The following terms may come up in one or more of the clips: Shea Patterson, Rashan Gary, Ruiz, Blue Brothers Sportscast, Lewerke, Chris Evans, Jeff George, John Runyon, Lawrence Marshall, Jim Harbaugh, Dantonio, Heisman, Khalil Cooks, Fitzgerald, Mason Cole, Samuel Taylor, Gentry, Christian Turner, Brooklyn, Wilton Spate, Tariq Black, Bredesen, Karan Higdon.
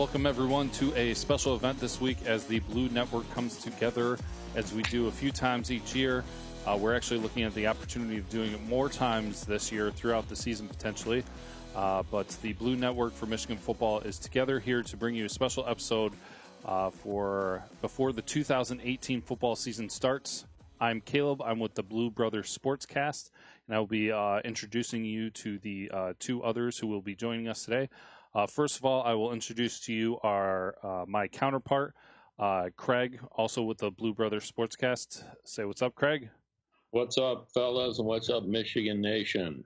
Welcome, everyone, to a special event this week as the Blue Network comes together, as we do a few times each year. We're actually looking at the opportunity of doing it more times this year throughout the season, potentially. But the Blue Network for Michigan football is together here to bring you a special episode for before the 2018 football season starts. I'm Caleb. I'm with the Blue Brothers Sportscast, and I will be introducing you to the two others who will be joining us today. First of all, I will introduce to you our my counterpart, Craig, also with the Blue Brothers Sportscast. Say what's up, Craig. What's up, fellas, and what's up, Michigan Nation?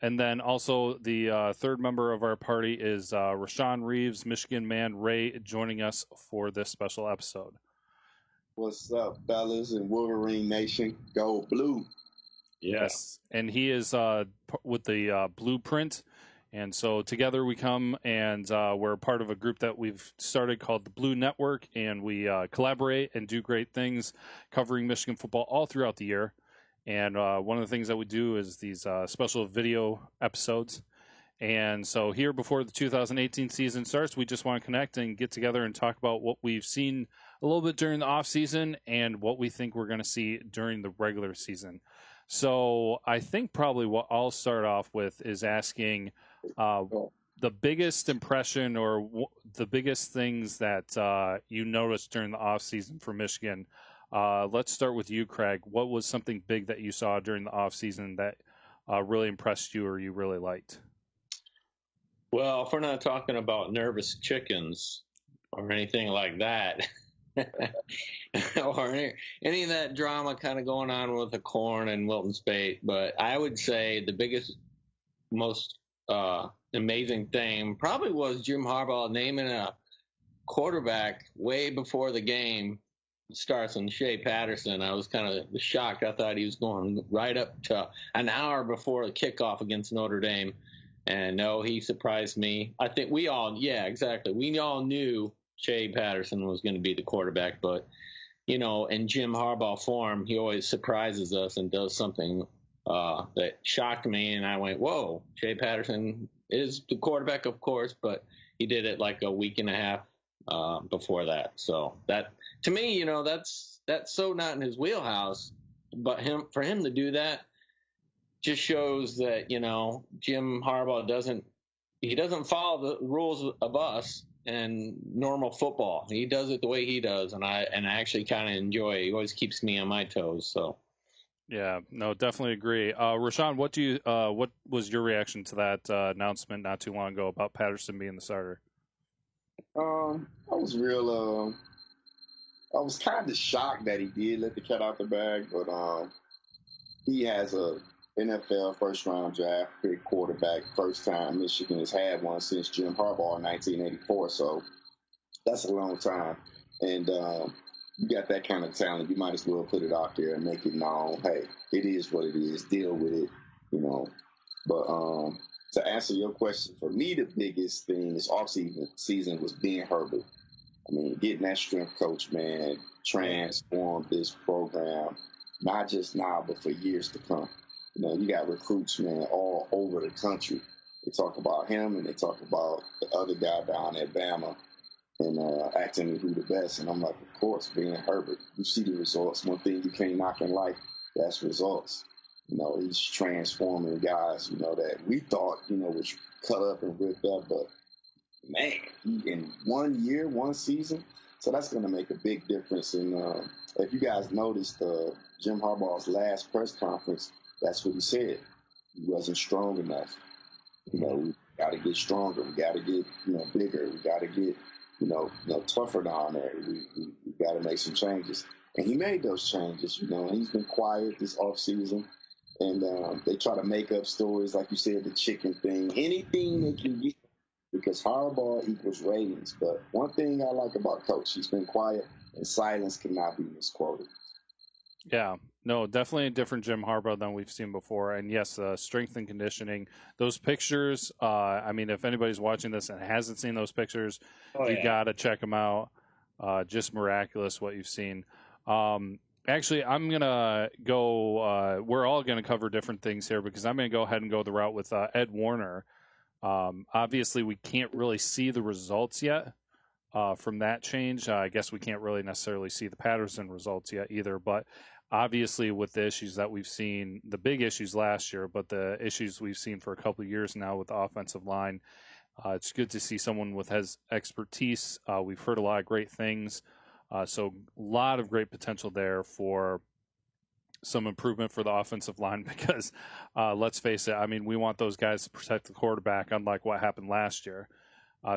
And then also the third member of our party is Rashan Reeves, Michigan man Ray, joining us for this special episode. What's up, fellas, and Wolverine Nation? Go Blue. Yes, yeah. And he is with the Blueprint. And so together we come, and we're part of a group that we've started called the Blue Network, and we collaborate and do great things covering Michigan football all throughout the year. And one of the things that we do is these special video episodes. And so here before the 2018 season starts, we just want to connect and get together and talk about what we've seen a little bit during the offseason and what we think we're going to see during the regular season. So I think probably what I'll start off with is asking the biggest impression or the biggest things that you noticed during the offseason for Michigan. Let's start with you, Craig. What was something big that you saw during the offseason that really impressed you or you really liked? Well, if we're not talking about nervous chickens or anything like that, or any of that drama kind of going on with the Corn and Wilton Spate, but I would say the biggest, most amazing thing probably was Jim Harbaugh naming a quarterback way before the game starts on Shea Patterson. I was kind of shocked. I thought he was going right up to an hour before the kickoff against Notre Dame. And no, he surprised me. I think we all, yeah, exactly. We all knew Shea Patterson was going to be the quarterback, but, you know, in Jim Harbaugh form, he always surprises us and does something that shocked me. And I went, whoa, Shea Patterson is the quarterback, of course, but he did it like a week and a half before that. So that, to me, you know, that's so not in his wheelhouse, but for him to do that just shows that, you know, Jim Harbaugh doesn't follow the rules of us and normal football. He does it the way he does, and I actually kind of enjoy it. He always keeps me on my toes. So, yeah, no, definitely agree. Rashan, what was your reaction to that announcement not too long ago about Patterson being the starter? I was real. I was kind of shocked that he did let the cat out the bag, but he has a NFL first-round draft pick quarterback, first time Michigan has had one since Jim Harbaugh in 1984, so that's a long time. And you got that kind of talent, you might as well put it out there and make it known. Hey, it is what it is. Deal with it, you know. But to answer your question, for me, the biggest thing this offseason was Ben Herbert. I mean, getting that strength coach, man, transformed this program, not just now, but for years to come. You know, you got recruits, man, all over the country. They talk about him, and they talk about the other guy down at Bama and acting who the best. And I'm like, of course, Ben Herbert. You see the results. One thing you can't knock in life, that's results. You know, he's transforming guys, you know, that we thought, you know, was cut up and ripped up. But, man, in one year, one season. So that's going to make a big difference. And if you guys noticed Jim Harbaugh's last press conference, that's what he said. He wasn't strong enough. You know, we got to get stronger. We got to get, you know, bigger. We got to get, you know, tougher down there. We got to make some changes. And he made those changes, you know, and he's been quiet this offseason. And they try to make up stories, like you said, the chicken thing, anything they can get, because Harbaugh equals ratings. But one thing I like about Coach, he's been quiet, and silence cannot be misquoted. Yeah, no, definitely a different Jim Harbaugh than we've seen before. And yes, strength and conditioning, those pictures, I mean, if anybody's watching this and hasn't seen those pictures, you got to check them out. Just miraculous what you've seen. Actually, I'm going to go, we're all going to cover different things here because I'm going to go ahead and go the route with Ed Warner. Obviously, we can't really see the results yet from that change. I guess we can't really necessarily see the Patterson results yet either. But obviously, with the issues that we've seen, the big issues last year, but the issues we've seen for a couple of years now with the offensive line, it's good to see someone with his expertise. We've heard a lot of great things. So a lot of great potential there for some improvement for the offensive line because, let's face it, I mean, we want those guys to protect the quarterback, unlike what happened last year.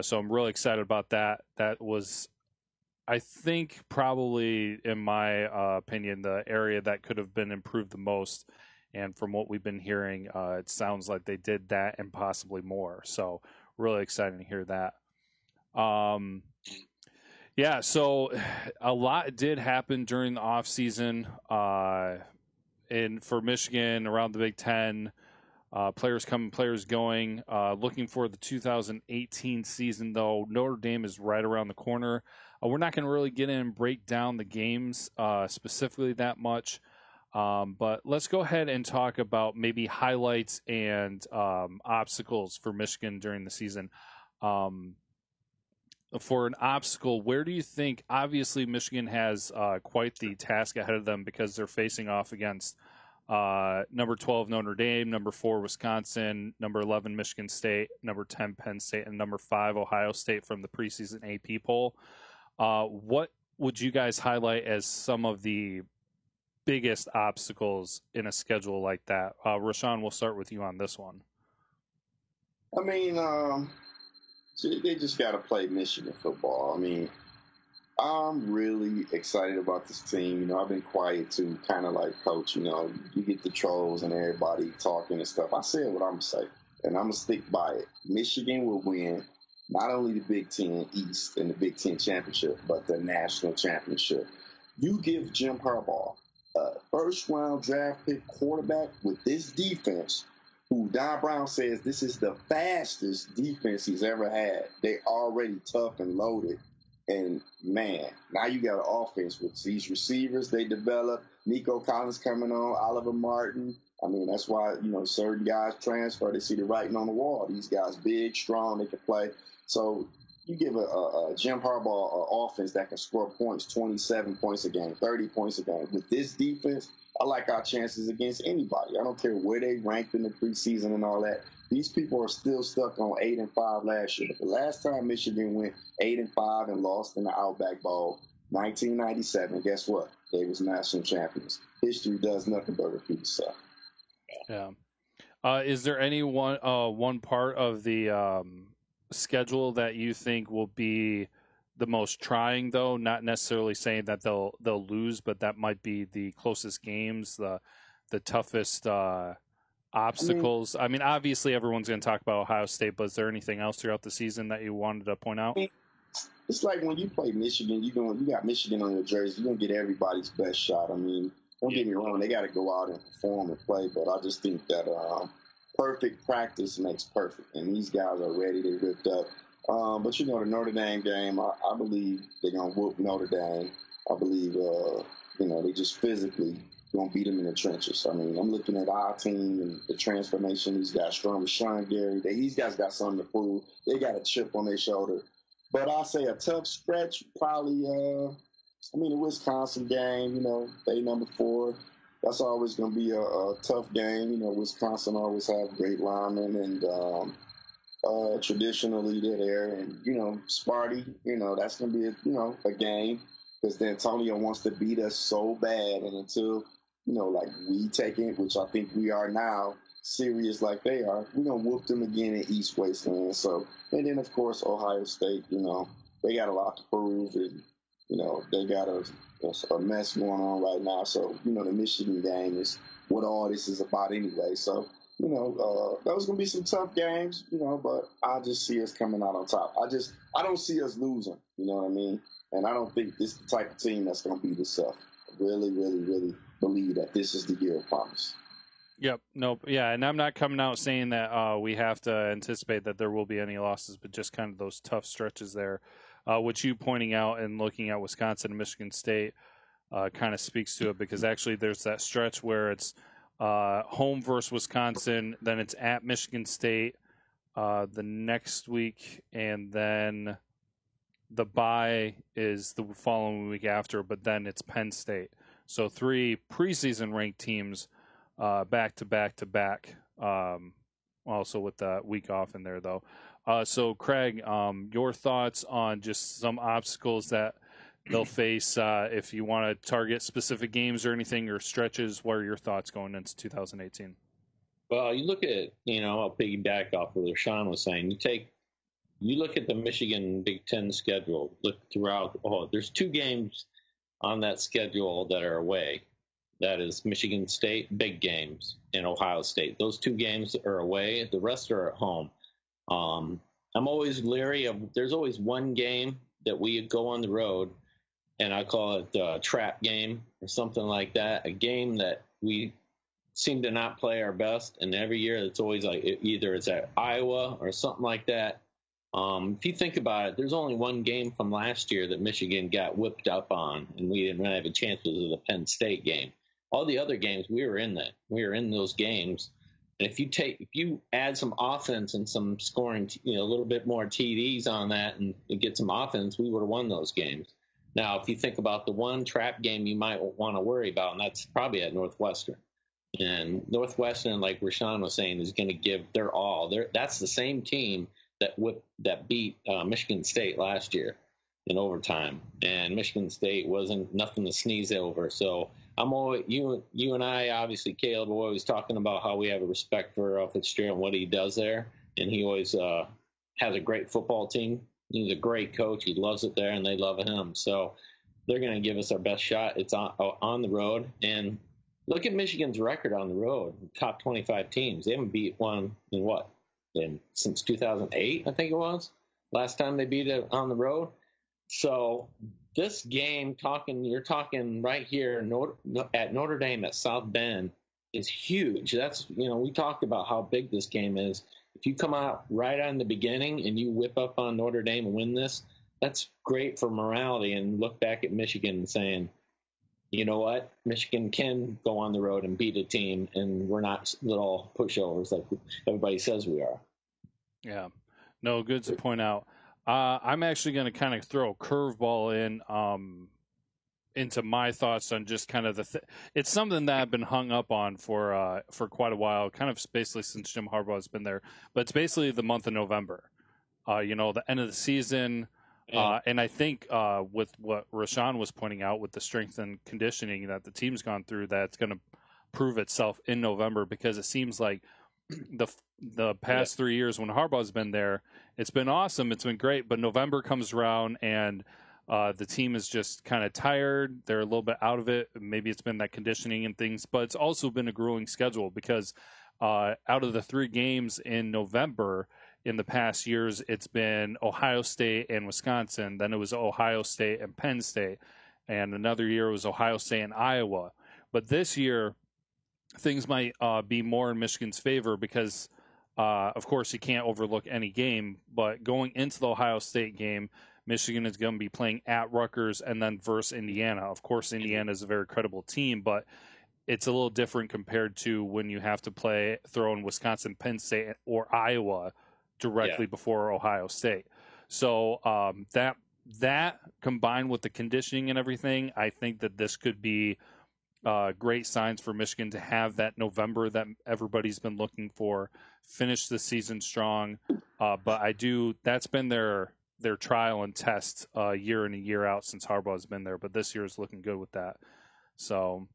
So I'm really excited about that. That was, I think, probably, in my opinion, the area that could have been improved the most. And from what we've been hearing, it sounds like they did that and possibly more. So really excited to hear that. Yeah, so a lot did happen during the offseason for Michigan around the Big Ten. Players coming, players going. Looking for the 2018 season, though, Notre Dame is right around the corner. We're not going to really get in and break down the games specifically that much, but let's go ahead and talk about maybe highlights and obstacles for Michigan during the season. For an obstacle, where do you think, obviously Michigan has quite the task ahead of them because they're facing off against number 12 Notre Dame, number 4 Wisconsin, number 11 Michigan State, number 10 Penn State, and number 5 Ohio State from the preseason AP poll. What would you guys highlight as some of the biggest obstacles in a schedule like that? Rashan, we'll start with you on this one. I mean, they just got to play Michigan football. I mean, I'm really excited about this team. You know, I've been quiet too, kind of like Coach. You know, you get the trolls and everybody talking and stuff. I said what I'm going to say, and I'm going to stick by it. Michigan will win not only the Big Ten East and the Big Ten Championship, but the National Championship. You give Jim Harbaugh a first-round draft pick quarterback with this defense – who Don Brown says this is the fastest defense he's ever had. They already tough and loaded. And, man, now you got an offense with these receivers they develop. Nico Collins coming on, Oliver Martin. I mean, that's why, you know, certain guys transfer. They see the writing on the wall. These guys big, strong, they can play. So you give a Jim Harbaugh an offense that can score points, 27 points a game, 30 points a game. With this defense, I like our chances against anybody. I don't care where they ranked in the preseason and all that. These people are still stuck on 8-5 last year. The last time Michigan went 8-5 and lost in the Outback Bowl, 1997, guess what? They was national champions. History does nothing but repeat itself. Yeah. Is there any one part of the schedule that you think will be the most trying, though? Not necessarily saying that they'll lose, but that might be the closest games, the toughest obstacles. I mean, obviously everyone's going to talk about Ohio State, but is there anything else throughout the season that you wanted to point out? It's like when you play Michigan, you got Michigan on your jersey, you're going to get everybody's best shot. I mean, don't get me wrong, they got to go out and perform and play, but I just think that perfect practice makes perfect, and these guys are ready. They're ripped up. But, you know, the Notre Dame game, I believe they're going to whoop Notre Dame. I believe, you know, they just physically going to beat them in the trenches. I mean, I'm looking at our team and the transformation. These guys strong. Rashan Gary, these guys got something to prove. They got a chip on their shoulder. But I'll say a tough stretch, probably, the Wisconsin game, you know, they number 4. That's always going to be a tough game. You know, Wisconsin always have great linemen and traditionally they're there, and you know, Sparty, you know, that's gonna be a game because Dantonio wants to beat us so bad, and until we take it, which I think we are now, serious like they are, we're gonna whoop them again in East Wasteland. So, and then of course Ohio State, they got a lot to prove, and they got a mess going on right now. So the Michigan game is what all this is about anyway. So. Those going to be some tough games, but I just see us coming out on top. I don't see us losing, you know what I mean? And I don't think this is the type of team that's going to beat itself. I really, really, really believe that this is the year of promise. Yep. Nope. Yeah. And I'm not coming out saying that we have to anticipate that there will be any losses, but just kind of those tough stretches there, which you pointing out and looking at Wisconsin and Michigan State kind of speaks to it, because actually there's that stretch where it's home versus Wisconsin, then it's at Michigan State, the next week, and then the bye is the following week after, but then it's Penn State. So three preseason ranked teams back to back to back. Also with the week off in there, though. So, Craig, your thoughts on just some obstacles that they'll face if you want to target specific games or anything or stretches? What are your thoughts going into 2018? Well, you look at, I'll piggyback off what Rashan was saying. You look at the Michigan Big Ten schedule, look throughout. Oh, there's two games on that schedule that are away. That is Michigan State, big games, and Ohio State. Those two games are away. The rest are at home. I'm always leery of, there's always one game that we go on the road, and I call it a trap game or something like that, a game that we seem to not play our best. And every year it's always like either it's at Iowa or something like that. If you think about it, there's only one game from last year that Michigan got whipped up on, and we didn't really have a chance. It was the Penn State game. All the other games, we were in those games. And if you add some offense and some scoring, a little bit more TDs on that and get some offense, we would have won those games. Now, if you think about the one trap game you might want to worry about, and that's probably at Northwestern. And Northwestern, like Rashan was saying, is going to give their all. That's the same team that beat Michigan State last year in overtime. And Michigan State wasn't nothing to sneeze over. So, I'm always, you and I, obviously, Caleb, were always talking about how we have a respect for Fitzgerald and what he does there. And he always has a great football team. He's a great coach. He loves it there, and they love him. So they're going to give us our best shot. It's on the road. And look at Michigan's record on the road, top 25 teams. They haven't beat one in what? Since 2008, I think it was, last time they beat it on the road. So this game, you're talking right here at Notre Dame at South Bend is huge. That's, we talked about how big this game is. If you come out right on the beginning and you whip up on Notre Dame and win this, that's great for morality and look back at Michigan and saying, you know what, Michigan can go on the road and beat a team, and we're not little pushovers like everybody says we are. Yeah, no, good to point out. I'm actually going to kind of throw a curveball in into my thoughts on just kind of it's something that I've been hung up on for quite a while, kind of basically since Jim Harbaugh has been there. But it's basically the month of November, the end of the season. And I think with what Rashan was pointing out with the strength and conditioning that the team's gone through, that's going to prove itself in November because it seems like the past 3 years when Harbaugh's been there, it's been awesome. It's been great. But November comes around and the team is just kind of tired. They're a little bit out of it. Maybe it's been that conditioning and things, but it's also been a grueling schedule because out of the three games in November in the past years, it's been Ohio State and Wisconsin. Then it was Ohio State and Penn State. And another year it was Ohio State and Iowa. But this year, things might be more in Michigan's favor because, of course, you can't overlook any game. But going into the Ohio State game, Michigan is going to be playing at Rutgers and then versus Indiana. Of course, Indiana is a very credible team, but it's a little different compared to when you have to throw in Wisconsin, Penn State, or Iowa directly before Ohio State. So that combined with the conditioning and everything, I think that this could be great signs for Michigan to have that November that everybody's been looking for, finish the season strong. But that's been their trial and test year in and year out since Harbaugh's been there. But this year is looking good with that. So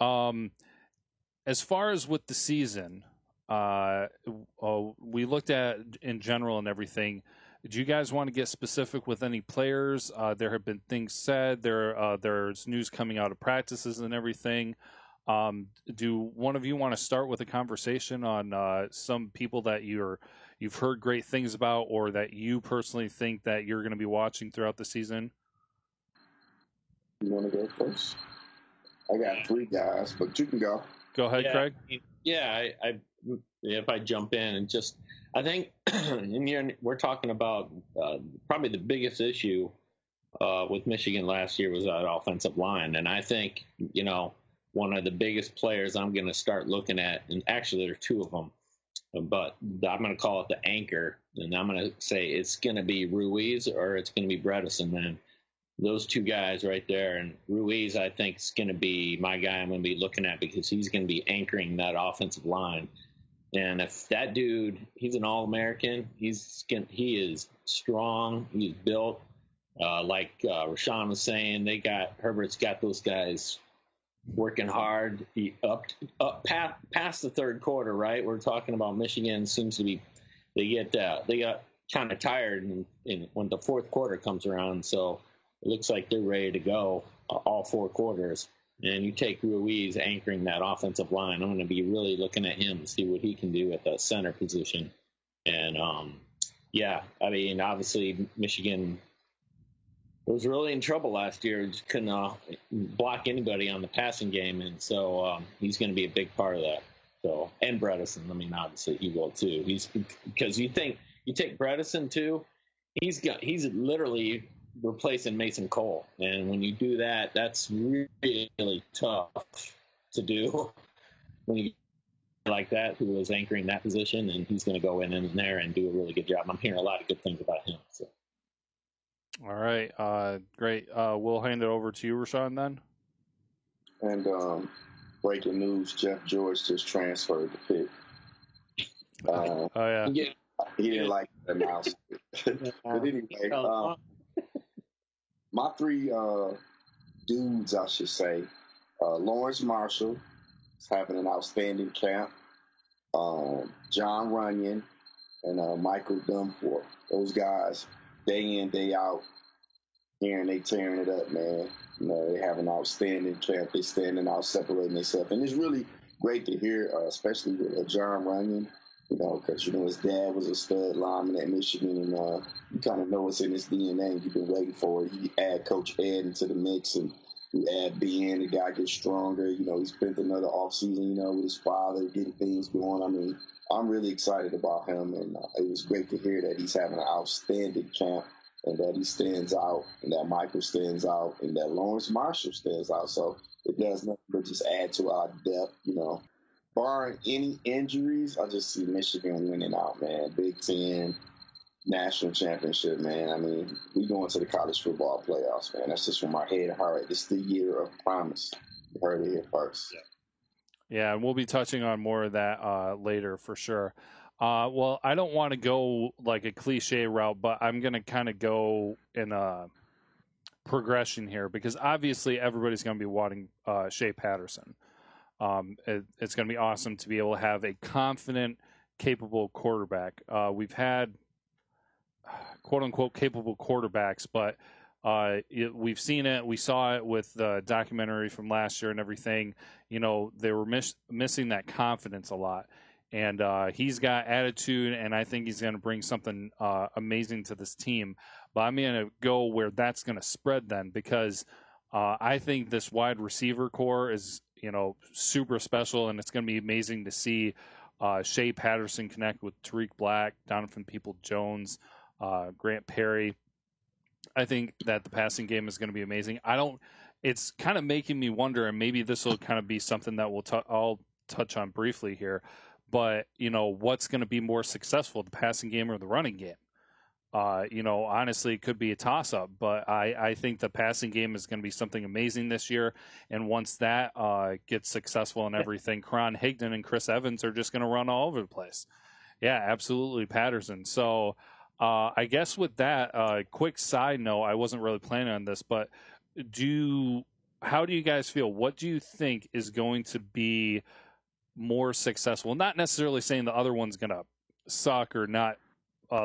as far as with the season, we looked at in general and everything. Do you guys want to get specific with any players? There have been things said. There's news coming out of practices and everything. Do one of you want to start with a conversation on some people that you've heard great things about or that you personally think that you're going to be watching throughout the season? You want to go first? I got three guys, but you can go. Go ahead, Craig. Yeah, if I jump in and just, I think we're talking about probably the biggest issue with Michigan last year was that offensive line. And I think, one of the biggest players I'm going to start looking at, and actually there are two of them, But I'm going to call it the anchor, and I'm going to say it's going to be Ruiz or it's going to be Bredesen, man. Those two guys right there. And Ruiz, I think, is going to be my guy I'm going to be looking at because he's going to be anchoring that offensive line. And if that dude, he's an All-American. He is strong. He's built. Like Rashan was saying, Herbert's got those guys working hard up past the third quarter, right? We're talking about Michigan seems to be they got kind of tired and when the fourth quarter comes around, so it looks like they're ready to go all four quarters. And you take Ruiz anchoring that offensive line. I'm going to be really looking at him, see what he can do at the center position. And obviously Michigan was really in trouble last year. Just couldn't block anybody on the passing game, and so he's going to be a big part of that. So, and Bredesen, obviously he will too. He's because you take Bredesen too, he's literally replacing Mason Cole, and when you do that, that's really tough to do when you like that. Who was anchoring that position, and he's going to go in there and do a really good job. I'm hearing a lot of good things about him. So. All right, great. We'll hand it over to you, Rashan, then. And breaking news, Jeff George just transferred to Pitt. Oh, yeah. He didn't like the announcement. But anyway, my three dudes, I should say, Lawrence Marshall is having an outstanding camp, John Runyon, and Michael Dunford. Those guys – day in, day out, here and they tearing it up, man. You know, they have an outstanding camp. They standing out, separating themselves. And it's really great to hear, especially with John Runyon, because, his dad was a stud lineman at Michigan, and you kind of know it's in his DNA. You've been waiting for it. You add Coach Ed into the mix, and you add Ben, the guy gets stronger. He spent another offseason, with his father, getting things going. I'm really excited about him, and it was great to hear that he's having an outstanding camp and that he stands out and that Michael stands out and that Lawrence Marshall stands out. So it does nothing but just add to our depth, Barring any injuries, I just see Michigan winning out, man. Big Ten, national championship, man. We going to the college football playoffs, man. That's just from our head and heart. It's the year of promise. You heard it here first. Yeah. Yeah, and we'll be touching on more of that later for sure. Well, I don't want to go like a cliche route, but I'm going to kind of go in a progression here because obviously everybody's going to be wanting Shea Patterson. It's going to be awesome to be able to have a confident, capable quarterback. We've had quote-unquote capable quarterbacks, but we've seen it. We saw it with the documentary from last year and everything. They were missing that confidence a lot. And he's got attitude, and I think he's going to bring something amazing to this team. But I'm going to go where that's going to spread then because I think this wide receiver core is, super special, and it's going to be amazing to see Shea Patterson connect with Tariq Black, Donovan Peoples-Jones, Grant Perry. I think that the passing game is going to be amazing. It's kind of making me wonder, and maybe this will kind of be something that I'll touch on briefly here, but what's going to be more successful, the passing game or the running game? Honestly, it could be a toss up, but I think the passing game is going to be something amazing this year. And once that gets successful and everything, Karan Higdon and Chris Evans are just going to run all over the place. Yeah, absolutely. Patterson. So, I guess with that, quick side note, I wasn't really planning on this, but how do you guys feel? What do you think is going to be more successful? Not necessarily saying the other one's going to suck or not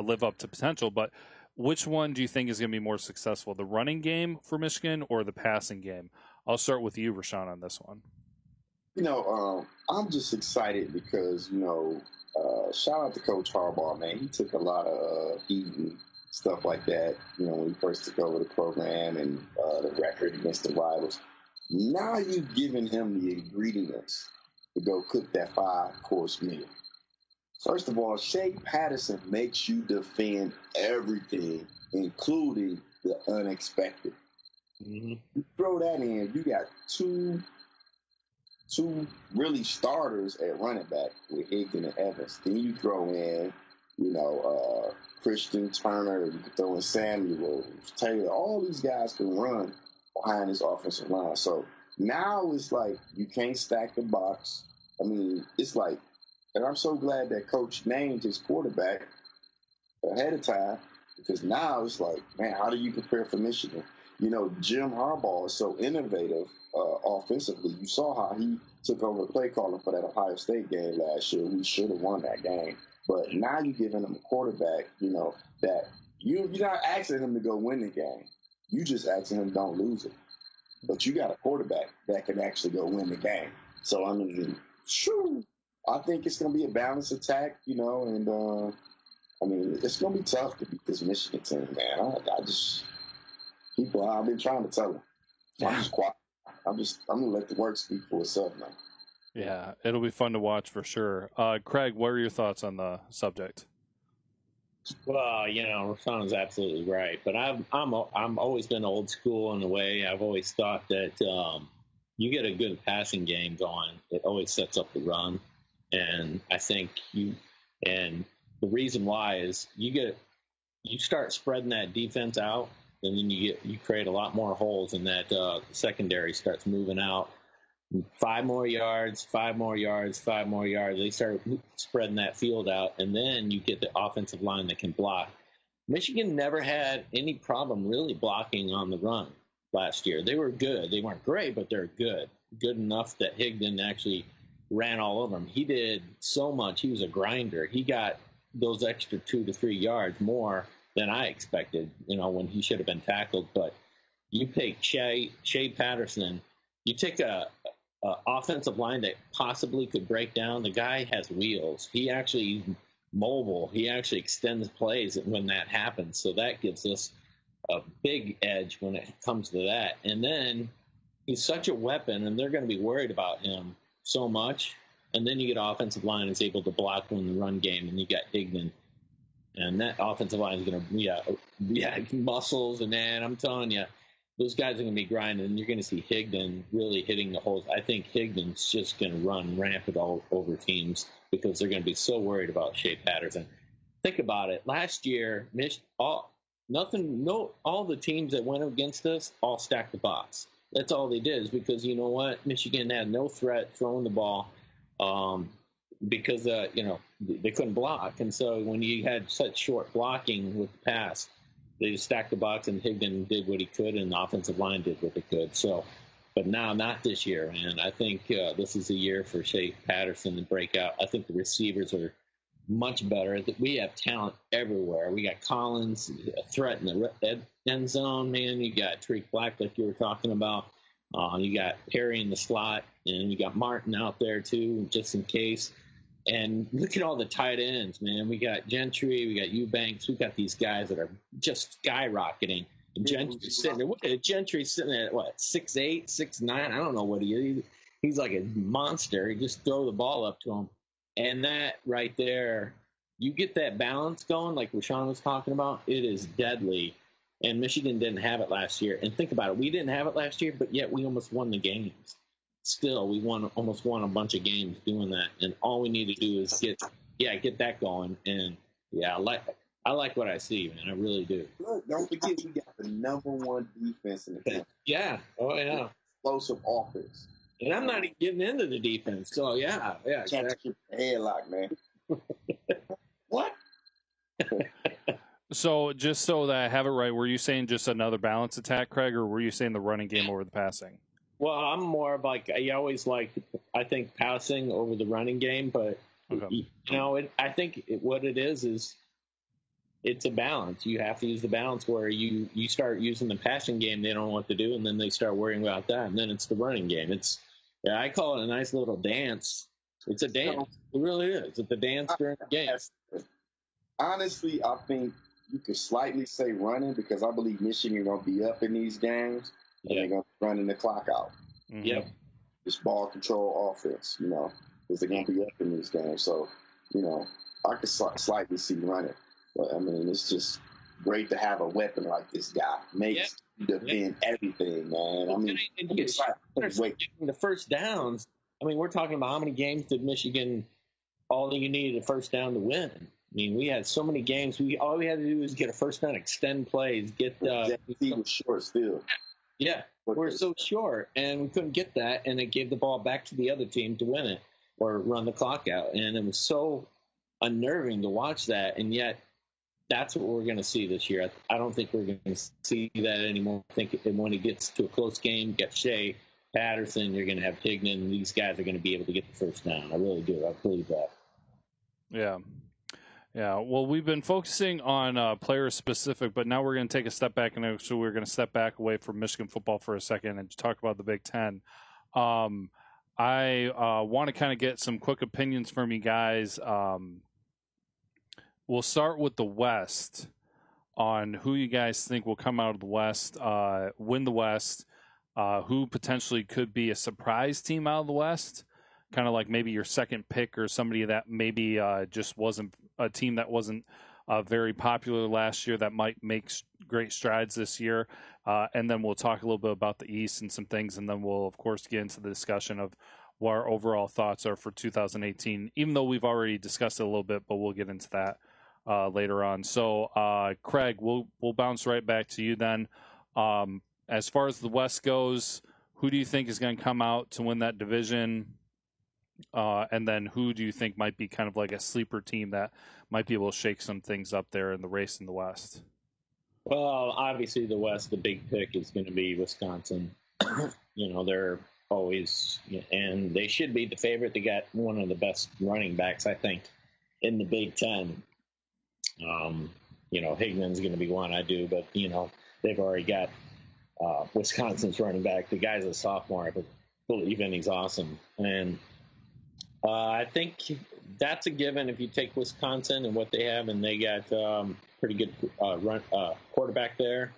live up to potential, but which one do you think is going to be more successful, the running game for Michigan or the passing game? I'll start with you, Rashan, on this one. I'm just excited because, shout out to Coach Harbaugh, man. He took a lot of heat and stuff like that, when he first took over the program and the record against the rivals. Now you've given him the ingredients to go cook that five-course meal. First of all, Shea Patterson makes you defend everything, including the unexpected. Mm-hmm. You throw that in, you got two two really starters at running back with Higdon and Evans. Then you throw in, Christian Turner, you can throw in Samuel Taylor. All these guys can run behind this offensive line. So now it's like you can't stack the box. I mean, it's like, and I'm so glad that coach named his quarterback ahead of time, because now it's like, man, how do you prepare for Michigan? Jim Harbaugh is so innovative offensively. You saw how he took over play calling for that Ohio State game last year. We should have won that game. But now you're giving him a quarterback, that you're not asking him to go win the game. You just asking him don't lose it. But you got a quarterback that can actually go win the game. So, I mean, I think it's going to be a balanced attack, and, it's going to be tough to beat this Michigan team, man. I've been trying to tell them. I'm just quiet. I'm going to let the work speak for itself now. Yeah, it'll be fun to watch for sure. Craig, what are your thoughts on the subject? Well, Rashan's absolutely right, but I'm always been old school in a way. I've always thought that you get a good passing game going, it always sets up the run, and I think the reason why is you start spreading that defense out, and then you create a lot more holes, and that secondary starts moving out. 5 more yards. They start spreading that field out, and then you get the offensive line that can block. Michigan never had any problem really blocking on the run last year. They were good. They weren't great, but they're good. Good enough that Higdon actually ran all over him. He did so much. He was a grinder. He got those extra 2 to 3 yards more than I expected, when he should have been tackled. But you take Shea Patterson, you take a offensive line that possibly could break down. The guy has wheels. He actually mobile. He actually extends plays when that happens. So that gives us a big edge when it comes to that. And then he's such a weapon, and they're going to be worried about him so much. And then you get offensive line is able to block in the run game, and you got Higdon. And that offensive line is going to muscles. And then I'm telling you, those guys are going to be grinding, and you're going to see Higdon really hitting the holes. I think Higdon's just going to run rampant all over teams because they're going to be so worried about Shea Patterson. Think about it. Last year, all the teams that went against us all stacked the box. That's all they did, is because you know what, Michigan had no threat throwing the ball because they couldn't block, and so when you had such short blocking with the pass, they just stacked the box, and Higdon did what he could, and the offensive line did what they could. So, but now, not this year, man. I think this is a year for Shea Patterson to break out. I think the receivers are much better. We have talent everywhere. We got Collins, a threat in the end zone, man. You got Tariq Black, like you were talking about. You got Perry in the slot, and you got Martin out there, too, just in case. And look at all the tight ends, man. We got Gentry, we got Eubanks, we got these guys that are just skyrocketing. And Gentry's sitting at what, 6'8", 6'9"? I don't know what he is. He's like a monster. You just throw the ball up to him. And that right there, you get that balance going, like Rashan was talking about, it is deadly. And Michigan didn't have it last year. And think about it, we didn't have it last year, but yet we almost won the games. Still, we almost won a bunch of games doing that, and all we need to do is get that going. And I like what I see, man. I really do. Look, don't forget, we got the #1 defense in the country. Yeah, oh yeah, explosive offense. And I'm not even getting into the defense. So yeah. Can't keep your head locked, man. What? So just so that I have it right, were you saying just another balance attack, Craig, or were you saying the running game over the passing? Well, I'm more of like, I think passing over the running game, but okay. What it is it's a balance. You have to use the balance where you start using the passing game. They don't know what to do. And then they start worrying about that. And then it's the running game. I call it a nice little dance. It's a dance. It really is. It's a dance during the game. Honestly, I think you could slightly say running, because I believe Michigan going to be up in these games. And they're going to be running the clock out. Mm-hmm. Yep. It's ball control offense, because they're going to be up in these games. So, I could slightly see running. But, it's just great to have a weapon like this guy. Makes defend everything, man. The first downs, I mean, we're talking about how many games did Michigan, all that you needed a first down to win. I mean, we had so many games. All we had to do was get a first down, extend plays, get we were short still. Yeah, we're so short, and we couldn't get that, and it gave the ball back to the other team to win it or run the clock out. And it was so unnerving to watch that, and yet that's what we're going to see this year. I don't think we're going to see that anymore. I think when it gets to a close game, get Shea Patterson, you're going to have Higdon, and these guys are going to be able to get the first down. I really do. I believe that. Yeah. Well, we've been focusing on player specific, but now we're going to take a step back, and actually we're going to step back away from Michigan football for a second and talk about the Big Ten. I want to kind of get some quick opinions from you guys. We'll start with the West, on who you guys think will come out of the West, win the West, who potentially could be a surprise team out of the West. Kind of like maybe your second pick or somebody that maybe just wasn't a team that wasn't very popular last year that might make great strides this year. And then we'll talk a little bit about the East and some things. And then we'll, of course, get into the discussion of what our overall thoughts are for 2018, even though we've already discussed it a little bit, but we'll get into that later on. So, Craig, we'll bounce right back to you then. As far as the West goes, who do you think is going to come out to win that division? And then who do you think might be kind of like a sleeper team that might be able to shake some things up there in the race in the West? Well, obviously the West, the big pick is going to be Wisconsin. You know, they're always, and they should be the favorite. They got one of the best running backs, I think, in the Big Ten. You know, Higdon's going to be one I do, but, you know, they've already got Wisconsin's running back. The guy's a sophomore, but even he's awesome. And I think that's a given if you take Wisconsin and what they have, and they got pretty good quarterback there.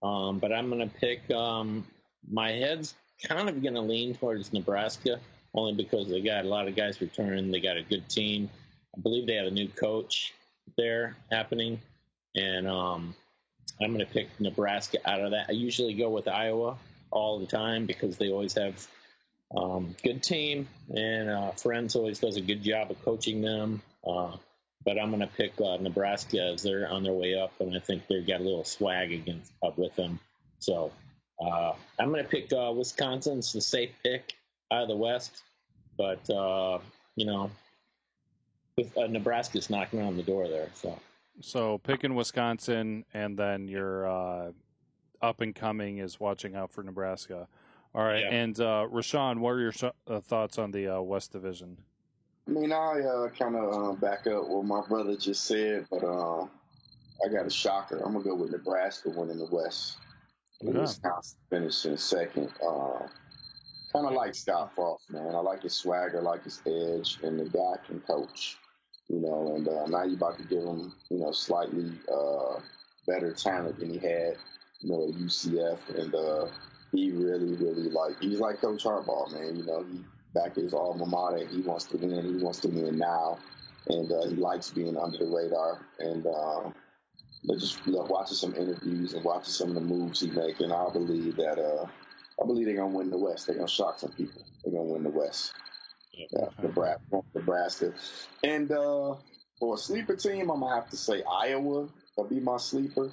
But I'm going to pick my head's kind of going to lean towards Nebraska, only because they got a lot of guys returning. They got a good team. I believe they have a new coach there happening. And I'm going to pick Nebraska out of that. I usually go with Iowa all the time because they always have – good team, and Friends always does a good job of coaching them. But I'm going to pick Nebraska as they're on their way up, and I think they've got a little swag against up with them. So I'm going to pick Wisconsin. It's the safe pick out of the West. But, you know, Nebraska's knocking on the door there. So picking Wisconsin, and then your up-and-coming is watching out for Nebraska. All right, yeah. And Rashan, what are your thoughts on the West Division? I mean, I kind of back up what my brother just said, but I got a shocker. I'm going to go with Nebraska winning the West. Yeah. Wisconsin finishing second. Kind of like Scott Frost, man. I like his swagger, I like his edge, and the guy can coach. You know, and now you're about to give him, you know, slightly better talent than he had, you know, at UCF, and he really, really he's like Coach Harbaugh, man. You know, he back his alma mater. He wants to win. He wants to win now. And he likes being under the radar. And just watching some interviews and watching some of the moves he makes. And I believe that they're going to win the West. They're going to shock some people. They're going to win the West. Yeah, Nebraska. And for a sleeper team, I'm going to have to say Iowa will be my sleeper.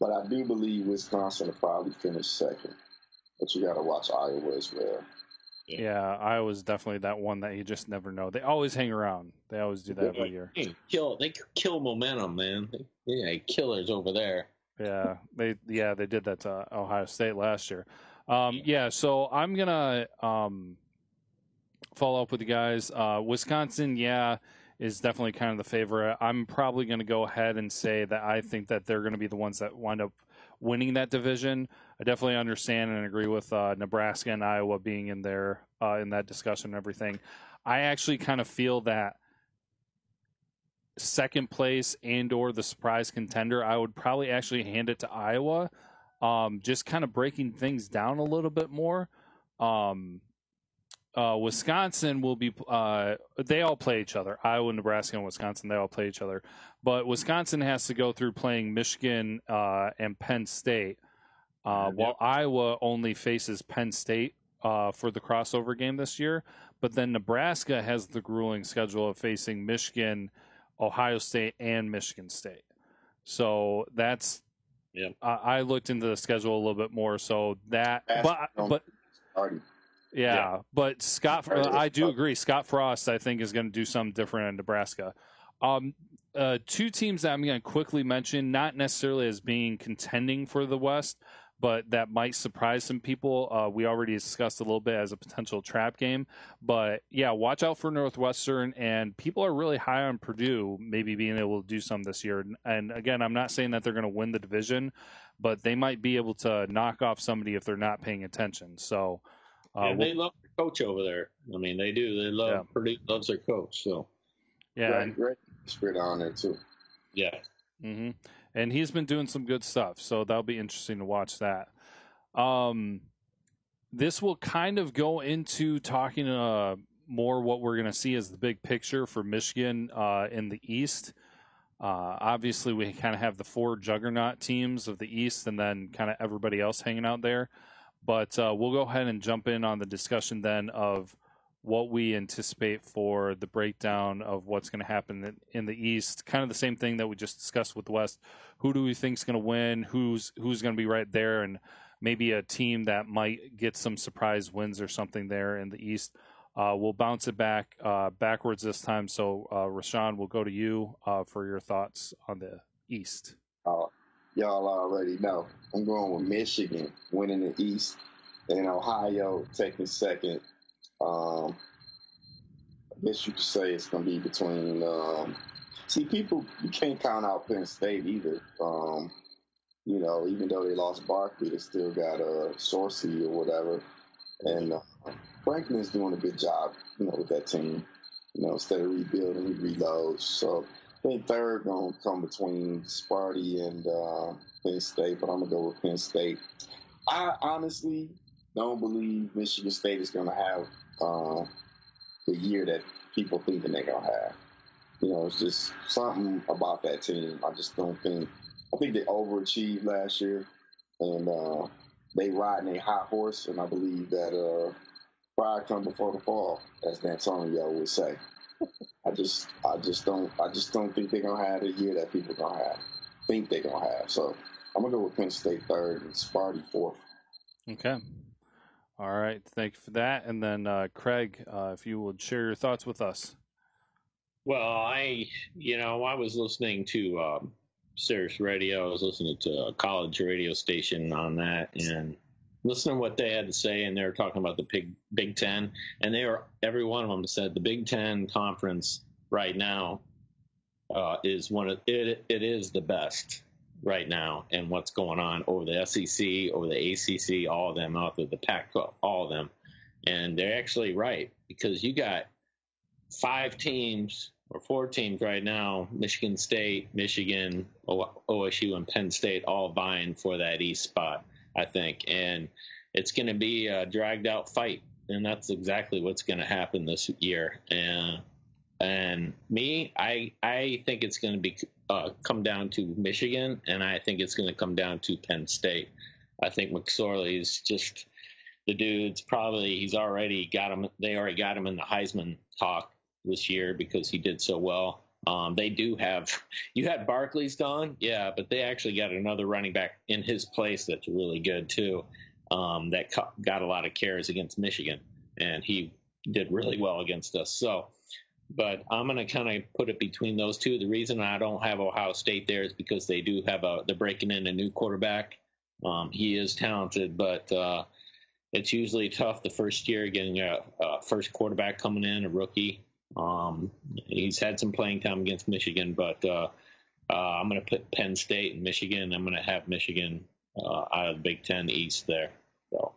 But I do believe Wisconsin will probably finish second. But you got to watch Iowa as well. Yeah, Iowa's definitely that one that you just never know. They always hang around. They always do that every year. They kill momentum, man. Yeah, killers over there. Yeah, they did that to Ohio State last year. So I'm going to follow up with you guys. Wisconsin, is definitely kind of the favorite. I'm probably going to go ahead and say that I think that they're going to be the ones that wind up winning that division. I definitely understand and agree with Nebraska and Iowa being in there in that discussion and everything. I actually kind of feel that second place and or the surprise contender, I would probably actually hand it to Iowa, just kind of breaking things down a little bit more. Wisconsin will be they all play each other. Iowa, Nebraska, and Wisconsin, they all play each other. But Wisconsin has to go through playing Michigan and Penn State, while Iowa only faces Penn State for the crossover game this year. But then Nebraska has the grueling schedule of facing Michigan, Ohio State, and Michigan State. So that's, yeah. I looked into the schedule a little bit more. So that, but Scott, I do agree. Scott Frost, I think, is going to do something different in Nebraska. Two teams that I'm going to quickly mention, not necessarily as being contending for the West, but that might surprise some people. We already discussed a little bit as a potential trap game. But, yeah, watch out for Northwestern. And people are really high on Purdue maybe being able to do some this year. And, again, I'm not saying that they're going to win the division, but they might be able to knock off somebody if they're not paying attention. So, and they love their coach over there. I mean, they do. They love Purdue loves their coach. So, yeah. Right. Spread on there, too. Yeah. Mm-hmm. And he's been doing some good stuff, so that'll be interesting to watch that. This will kind of go into talking more what we're going to see as the big picture for Michigan in the East. Obviously, we kind of have the four juggernaut teams of the East and then kind of everybody else hanging out there. But we'll go ahead and jump in on the discussion then of what we anticipate for the breakdown of what's going to happen in the East. Kind of the same thing that we just discussed with the West. Who do we think is going to win? Who's going to be right there? And maybe a team that might get some surprise wins or something there in the East. We'll bounce it back backwards this time. So, Rashan, we'll go to you for your thoughts on the East. Y'all already know. I'm going with Michigan winning the East and Ohio taking second. I guess you could say it's going to be between you can't count out Penn State either. Even though they lost Barkley, they still got Sorcy or whatever. And Franklin's doing a good job, with that team. Instead of rebuilding, reloads. So I think third going to come between Sparty and Penn State, but I'm going to go with Penn State. I honestly don't believe Michigan State is going to have the year that people think that they're going to have. It's just something about that team. I just don't think – I think they overachieved last year, and they riding a hot horse, and I believe that pride comes before the fall, as Dantonio would say. I just don't think they're going to have the year that people think they're going to have. So I'm going to go with Penn State third and Sparty fourth. Okay. All right, thank you for that. And then, Craig, if you would share your thoughts with us. Well, I was listening to Sirius Radio. I was listening to a college radio station on that and listening to what they had to say, and they were talking about the Big Ten. And every one of them said the Big Ten conference right now is it is the best right now, and what's going on over the SEC, over the ACC, all of them, out of the Pac-12, all of them. And they're actually right, because you got five teams or four teams right now, Michigan State, Michigan, OSU, and Penn State, all vying for that East spot, I think. And it's going to be a dragged-out fight, and that's exactly what's going to happen this year. And me, I think it's going to be come down to Michigan, and I think it's going to come down to Penn State. I think McSorley is just the dude's probably he's already got him. They already got him in the Heisman talk this year because he did so well. They do have you had Barkley's gone, yeah, but they actually got another running back in his place that's really good too. That got a lot of carries against Michigan, and he did really well against us. So. But I'm going to kind of put it between those two. The reason I don't have Ohio State there is because they do have they're breaking in a new quarterback. He is talented, but it's usually tough the first year getting a first quarterback coming in, a rookie. He's had some playing time against Michigan, but I'm going to put Penn State and Michigan. I'm going to have Michigan out of the Big Ten East there. So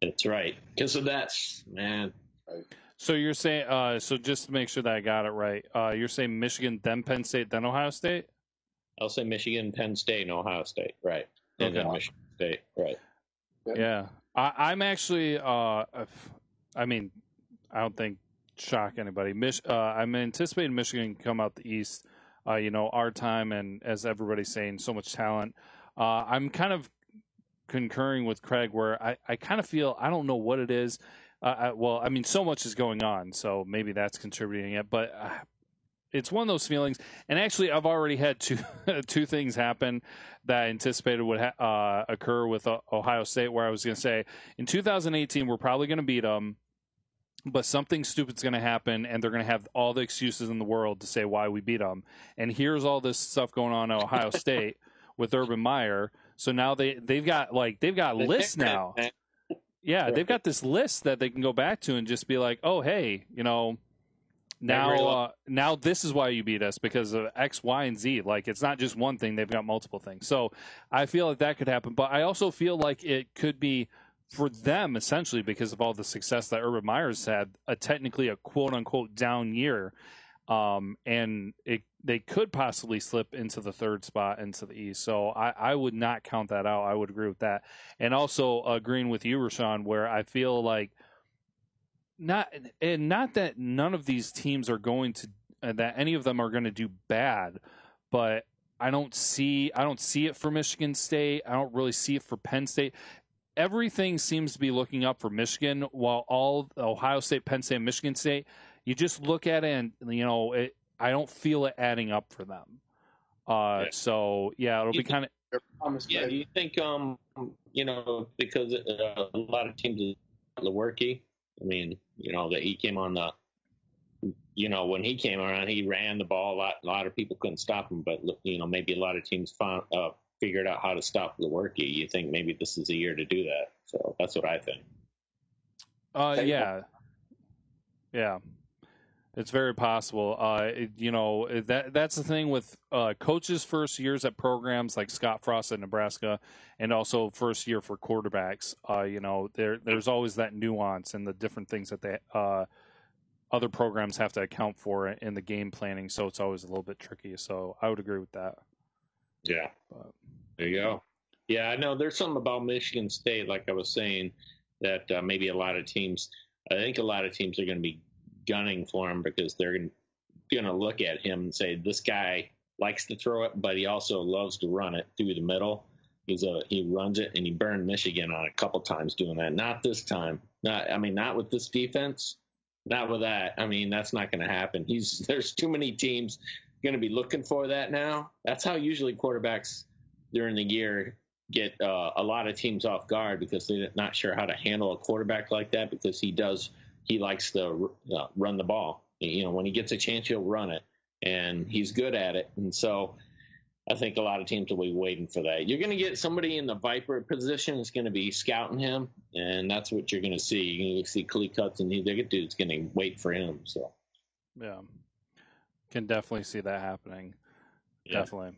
that's right. Because of that, man. Right. So you're saying, so just to make sure that I got it right, you're saying Michigan, then Penn State, then Ohio State? I'll say Michigan, Penn State, and Ohio State, right. And okay. Then Michigan State, right. Yeah. I'm actually, I don't think shock anybody. I'm anticipating Michigan can come out the East, our time, and as everybody's saying, so much talent. I'm kind of concurring with Craig, where I kind of feel, I don't know what it is. Well, I mean, so much is going on, so maybe that's contributing it, but it's one of those feelings. And actually, I've already had two things happen that I anticipated would occur with Ohio State, where I was going to say, in 2018, we're probably going to beat them, but something stupid's going to happen, and they're going to have all the excuses in the world to say why we beat them. And here's all this stuff going on at Ohio State with Urban Meyer. So now they've got lists now. Yeah, they've got this list that they can go back to and just be like, oh, hey, you know, now this is why you beat us, because of X, Y, and Z. Like, it's not just one thing. They've got multiple things. So I feel like that could happen. But I also feel like it could be, for them, essentially, because of all the success that Urban Meyer's had, technically a quote-unquote down year. And they could possibly slip into the third spot into the East. So I would not count that out. I would agree with that. And also agreeing with you, Rashan, where I feel like not that none of these teams are going to, that any of them are going to do bad, but I don't see it for Michigan State. I don't really see it for Penn State. Everything seems to be looking up for Michigan, while all Ohio State, Penn State, and Michigan State, you just look at it and, you know, I don't feel it adding up for them. Yeah. So, yeah, it'll be kind of – Yeah, you think, you know, because a lot of teams – Lewerke, I mean, you know, that he came on the – you know, when he came around, he ran the ball a lot. A lot of people couldn't stop him, but, you know, maybe a lot of teams found figured out how to stop Lewerke. You think maybe this is a year to do that. So that's what I think. Yeah. Yeah. It's very possible. You know, that's the thing with coaches' first years at programs like Scott Frost at Nebraska, and also first year for quarterbacks. You know, there's always that nuance and the different things that they other programs have to account for in the game planning. So it's always a little bit tricky. So I would agree with that. Yeah. But there you go. Yeah, I know there's something about Michigan State, like I was saying, that maybe a lot of teams. I think a lot of teams are going to be gunning for him, because they're going to look at him and say, this guy likes to throw it, but he also loves to run it through the middle. He runs it, and he burned Michigan on a couple times doing that. Not this time. Not with this defense. Not with that. I mean, that's not going to happen. There's too many teams going to be looking for that now. That's how usually quarterbacks during the year get a lot of teams off guard, because they're not sure how to handle a quarterback like that, because he likes to run the ball. You know, when he gets a chance, he'll run it, and he's good at it. And so I think a lot of teams will be waiting for that. You're going to get somebody in the Viper position that's going to be scouting him, and that's what you're going to see. You're going to see Khalil Cooks, and these other dudes going to wait for him. So, yeah, can definitely see that happening. Yeah. Definitely.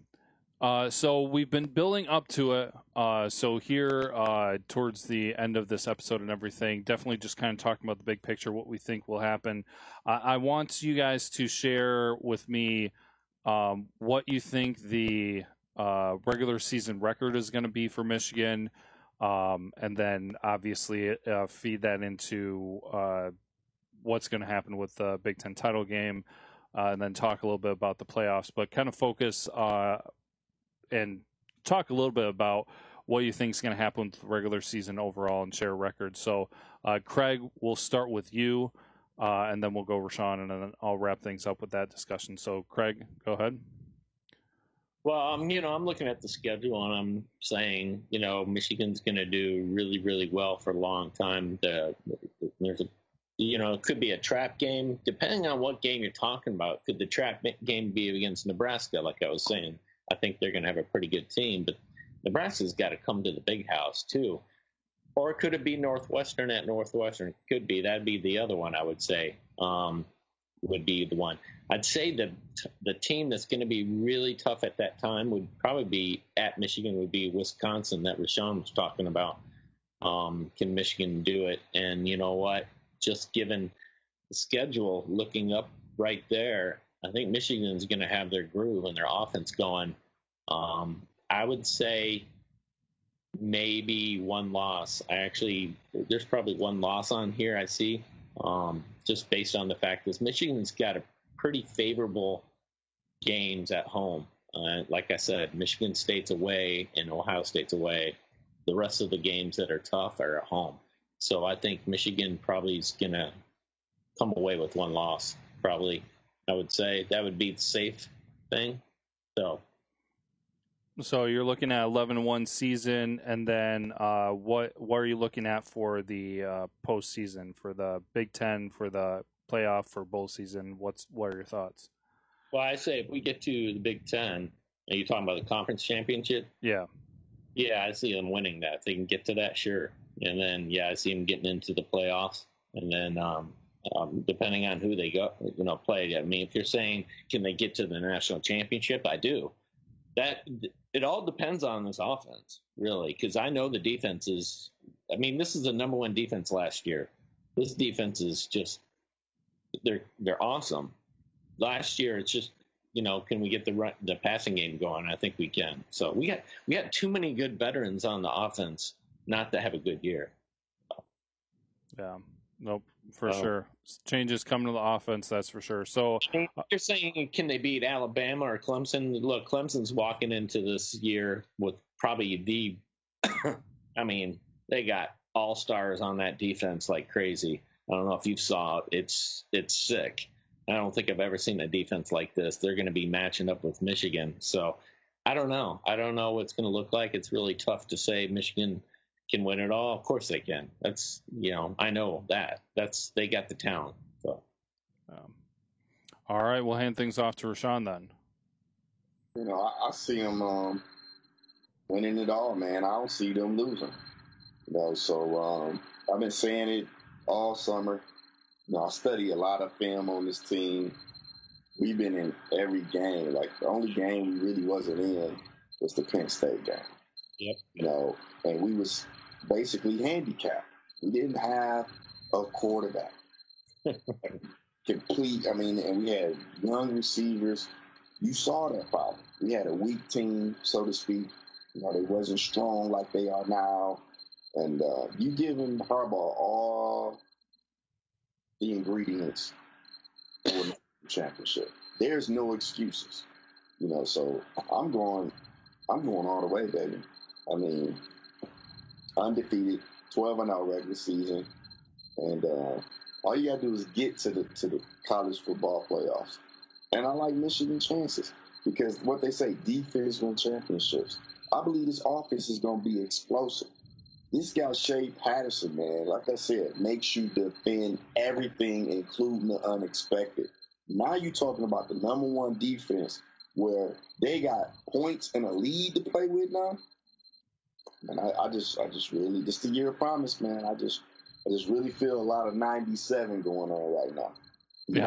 So we've been building up to it. So here towards the end of this episode and everything, definitely just kind of talking about the big picture, what we think will happen. I want you guys to share with me what you think the regular season record is going to be for Michigan. And then obviously feed that into what's going to happen with the Big Ten title game. And then talk a little bit about the playoffs, but kind of focus and talk a little bit about what you think is going to happen with the regular season overall and share records. So, Craig, we'll start with you, and then we'll go Rashan, and then I'll wrap things up with that discussion. So, Craig, go ahead. Well, you know, I'm looking at the schedule, and I'm saying, you know, Michigan's going to do really, really well for a long time. You know, it could be a trap game. Depending on what game you're talking about, could the trap game be against Nebraska, like I was saying? I think they're going to have a pretty good team, but Nebraska's got to come to the big house too. Or could it be Northwestern at Northwestern? Could be. That'd be the other one I would say would be the one. I'd say the team that's going to be really tough at that time would probably be at Michigan would be Wisconsin that Rashan was talking about. Can Michigan do it? And you know what? Just given the schedule looking up right there, I think Michigan's going to have their groove and their offense going. I would say maybe one loss. There's probably one loss on here I see, just based on the fact that Michigan's got a pretty favorable games at home. Like I said, Michigan State's away and Ohio State's away. the rest of the games that are tough are at home. So I think Michigan probably is going to come away with one loss, probably. I would say that would be the safe thing. So you're looking at 11-1 season, and then what are you looking at for the postseason, for the Big Ten, for the playoff, for bowl season? What are your thoughts? Well, I say if we get to the Big Ten, are you talking about the conference championship? Yeah. Yeah, I see them winning that. If they can get to that, sure. And then, yeah, I see them getting into the playoffs. And then depending on who they go, play. I mean, if you're saying can they get to the national championship, I do. That it all depends on this offense, really, because I know the defense is. I mean, this is the number one defense last year. This defense is just they're awesome. Last year, it's just can we get the passing game going? I think we can. So we got too many good veterans on the offense not to have a good year. Yeah. Nope, for sure. Changes coming to the offense, that's for sure. So you're saying, can they beat Alabama or Clemson? Look, Clemson's walking into this year with probably I mean, they got all stars on that defense like crazy. I don't know if you saw it. It's sick. I don't think I've ever seen a defense like this. They're going to be matching up with Michigan. So I don't know. I don't know what it's going to look like. It's really tough to say Michigan can win it all. Of course they can. That's, I know that. That's, they got the talent. So. All right, we'll hand things off to Rashan then. I see them winning it all, man. I don't see them losing. So I've been saying it all summer. I study a lot of film on this team. We've been in every game. Like, the only game we really wasn't in was the Penn State game. Yep. And we was basically handicapped. We didn't have a quarterback. And we had young receivers. You saw that problem. We had a weak team, so to speak. They wasn't strong like they are now. And you give him Harbaugh all the ingredients for the championship. There's no excuses. So I'm going all the way, baby. Undefeated, 12-0 regular season, and all you gotta do is get to the college football playoffs. And I like Michigan chances because what they say, defense wins championships. I believe this offense is gonna be explosive. This guy Shea Patterson, man, like I said, makes you defend everything, including the unexpected. Now you're talking about the number one defense where they got points and a lead to play with now. And I just really, this the year of promise, man. I just really feel a lot of 97 going on right now. Yeah.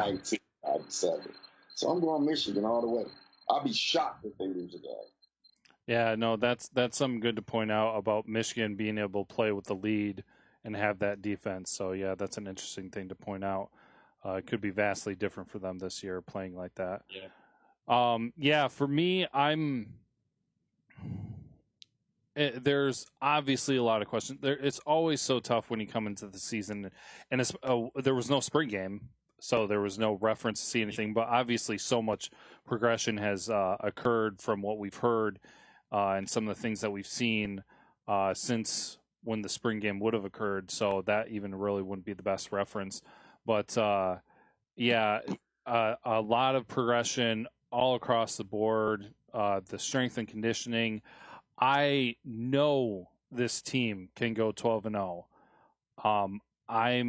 97. So I'm going Michigan all the way. I'll be shocked if they lose again. Yeah, no, that's something good to point out about Michigan being able to play with the lead and have that defense. So yeah, that's an interesting thing to point out. It could be vastly different for them this year playing like that. Yeah. For me, there's obviously a lot of questions. It's always so tough when you come into the season, and there was no spring game, so there was no reference to see anything. But obviously, so much progression has occurred from what we've heard and some of the things that we've seen since when the spring game would have occurred. So that even really wouldn't be the best reference. But a lot of progression all across the board. The strength and conditioning. I know this team can go 12-0. I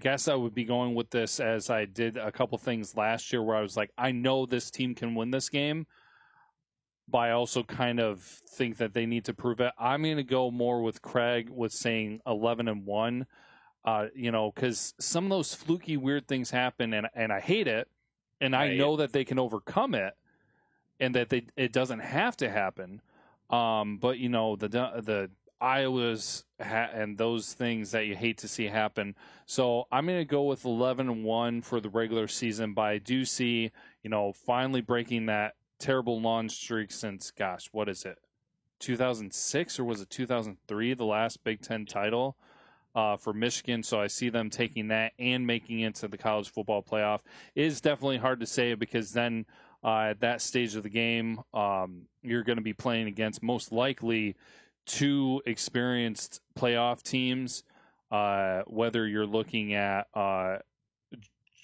guess I would be going with this as I did a couple things last year where I was like, I know this team can win this game, but I also kind of think that they need to prove it. I'm going to go more with Craig with saying 11-1, because some of those fluky weird things happen, and I hate it, and I know that they can overcome it. And that it doesn't have to happen, but the Iowas and those things that you hate to see happen. So I'm going to go with 11-1 for the regular season, but I do see finally breaking that terrible long streak since 2006 or was it 2003, the last Big Ten title for Michigan. So I see them taking that and making it to the college football playoff. It is definitely hard to say because then. At that stage of the game, you're going to be playing against most likely two experienced playoff teams, whether you're looking at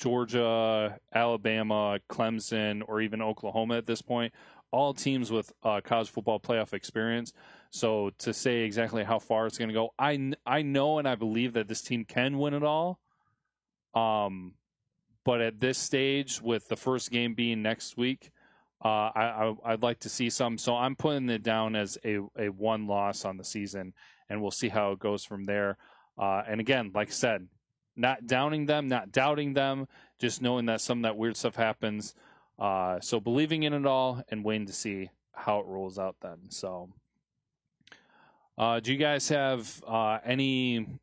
Georgia, Alabama, Clemson, or even Oklahoma at this point, all teams with college football playoff experience. So to say exactly how far it's going to go, I know and I believe that this team can win it all. But at this stage, with the first game being next week, I'd like to see some. So I'm putting it down as a one loss on the season, and we'll see how it goes from there. And again, like I said, not downing them, not doubting them, just knowing that some of that weird stuff happens. So believing in it all and waiting to see how it rolls out then. So do you guys have anything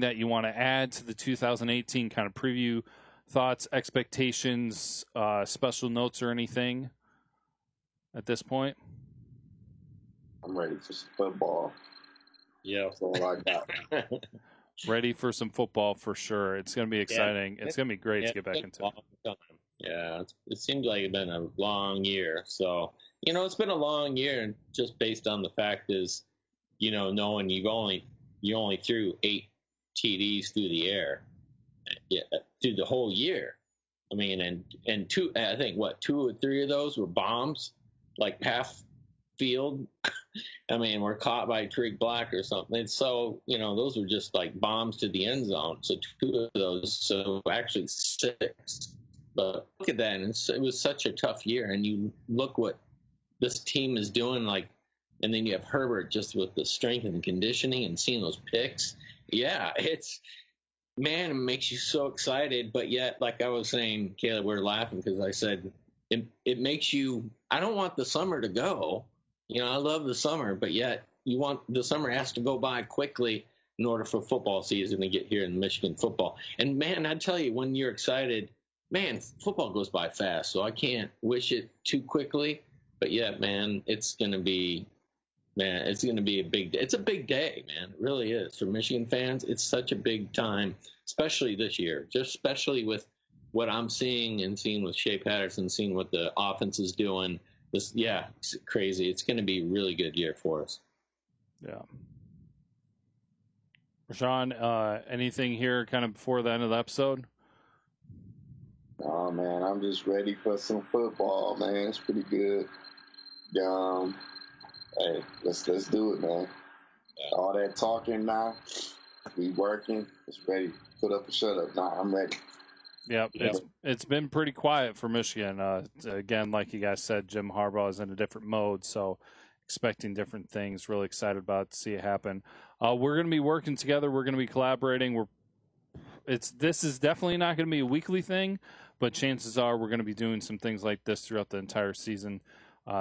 that you want to add to the 2018 kind of preview, thoughts, expectations, special notes, or anything at this point? I'm ready for some football. Yeah. That's all I got. Ready for some football for sure. It's going to be exciting. Yeah. It's going to be great to get back into it. Yeah, it seems like it's been a long year. So, you know, it's been a long year just based on the fact is, you know, knowing you only threw 8 TDs through the air through the whole year. I mean, and two, I think, what, 2 or 3 of those were bombs, like half field. I mean, we're caught by Tariq Black or something. And so, you know, those were just like bombs to the end zone. So 2 of those, so actually 6. But look at that, and it was such a tough year. And you look what this team is doing, like, and then you have Herbert just with the strength and conditioning and seeing those picks. Yeah, it's, man, it makes you so excited. But yet, like I was saying, Caleb, we're laughing because I said it makes you. I don't want the summer to go. You know, I love the summer, but yet you want the summer has to go by quickly in order for football season to get here in Michigan football. And man, I tell you, when you're excited. Man, football goes by fast, so I can't wish it too quickly. But yeah, man, it's gonna be a big day. It's a big day, man. It really is for Michigan fans. It's such a big time, especially this year. Just especially with what I'm seeing and seeing with Shea Patterson, seeing what the offense is doing. This, yeah, it's crazy. It's gonna be a really good year for us. Yeah. Rashan, anything here kind of before the end of the episode? Oh, man, I'm just ready for some football, man. It's pretty good. Hey, let's do it, man. All that talking now, we working. It's ready. Put up or shut up. Nah, I'm ready. Yep. It's been pretty quiet for Michigan. Again, like you guys said, Jim Harbaugh is in a different mode, so expecting different things. Really excited about it to see it happen. We're going to be working together. We're going to be collaborating. This is definitely not going to be a weekly thing, but chances are we're going to be doing some things like this throughout the entire season.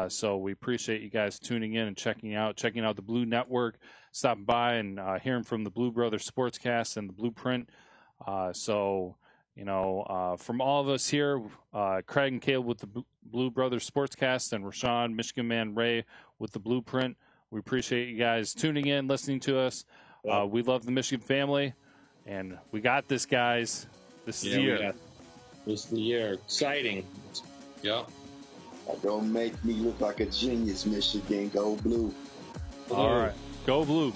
So we appreciate you guys tuning in and checking out the Blue Network, stopping by and hearing from the Blue Brothers Sportscast and the Blueprint. So, you know, from all of us here, Craig and Caleb with the Blue Brothers Sportscast and Rashan, Michigan Man Ray with the Blueprint. We appreciate you guys tuning in, listening to us. We love the Michigan family. And we got this, guys. This is the year. This is the year. Exciting. Yeah. Don't make me look like a genius, Michigan. Go blue. All right. Go blue.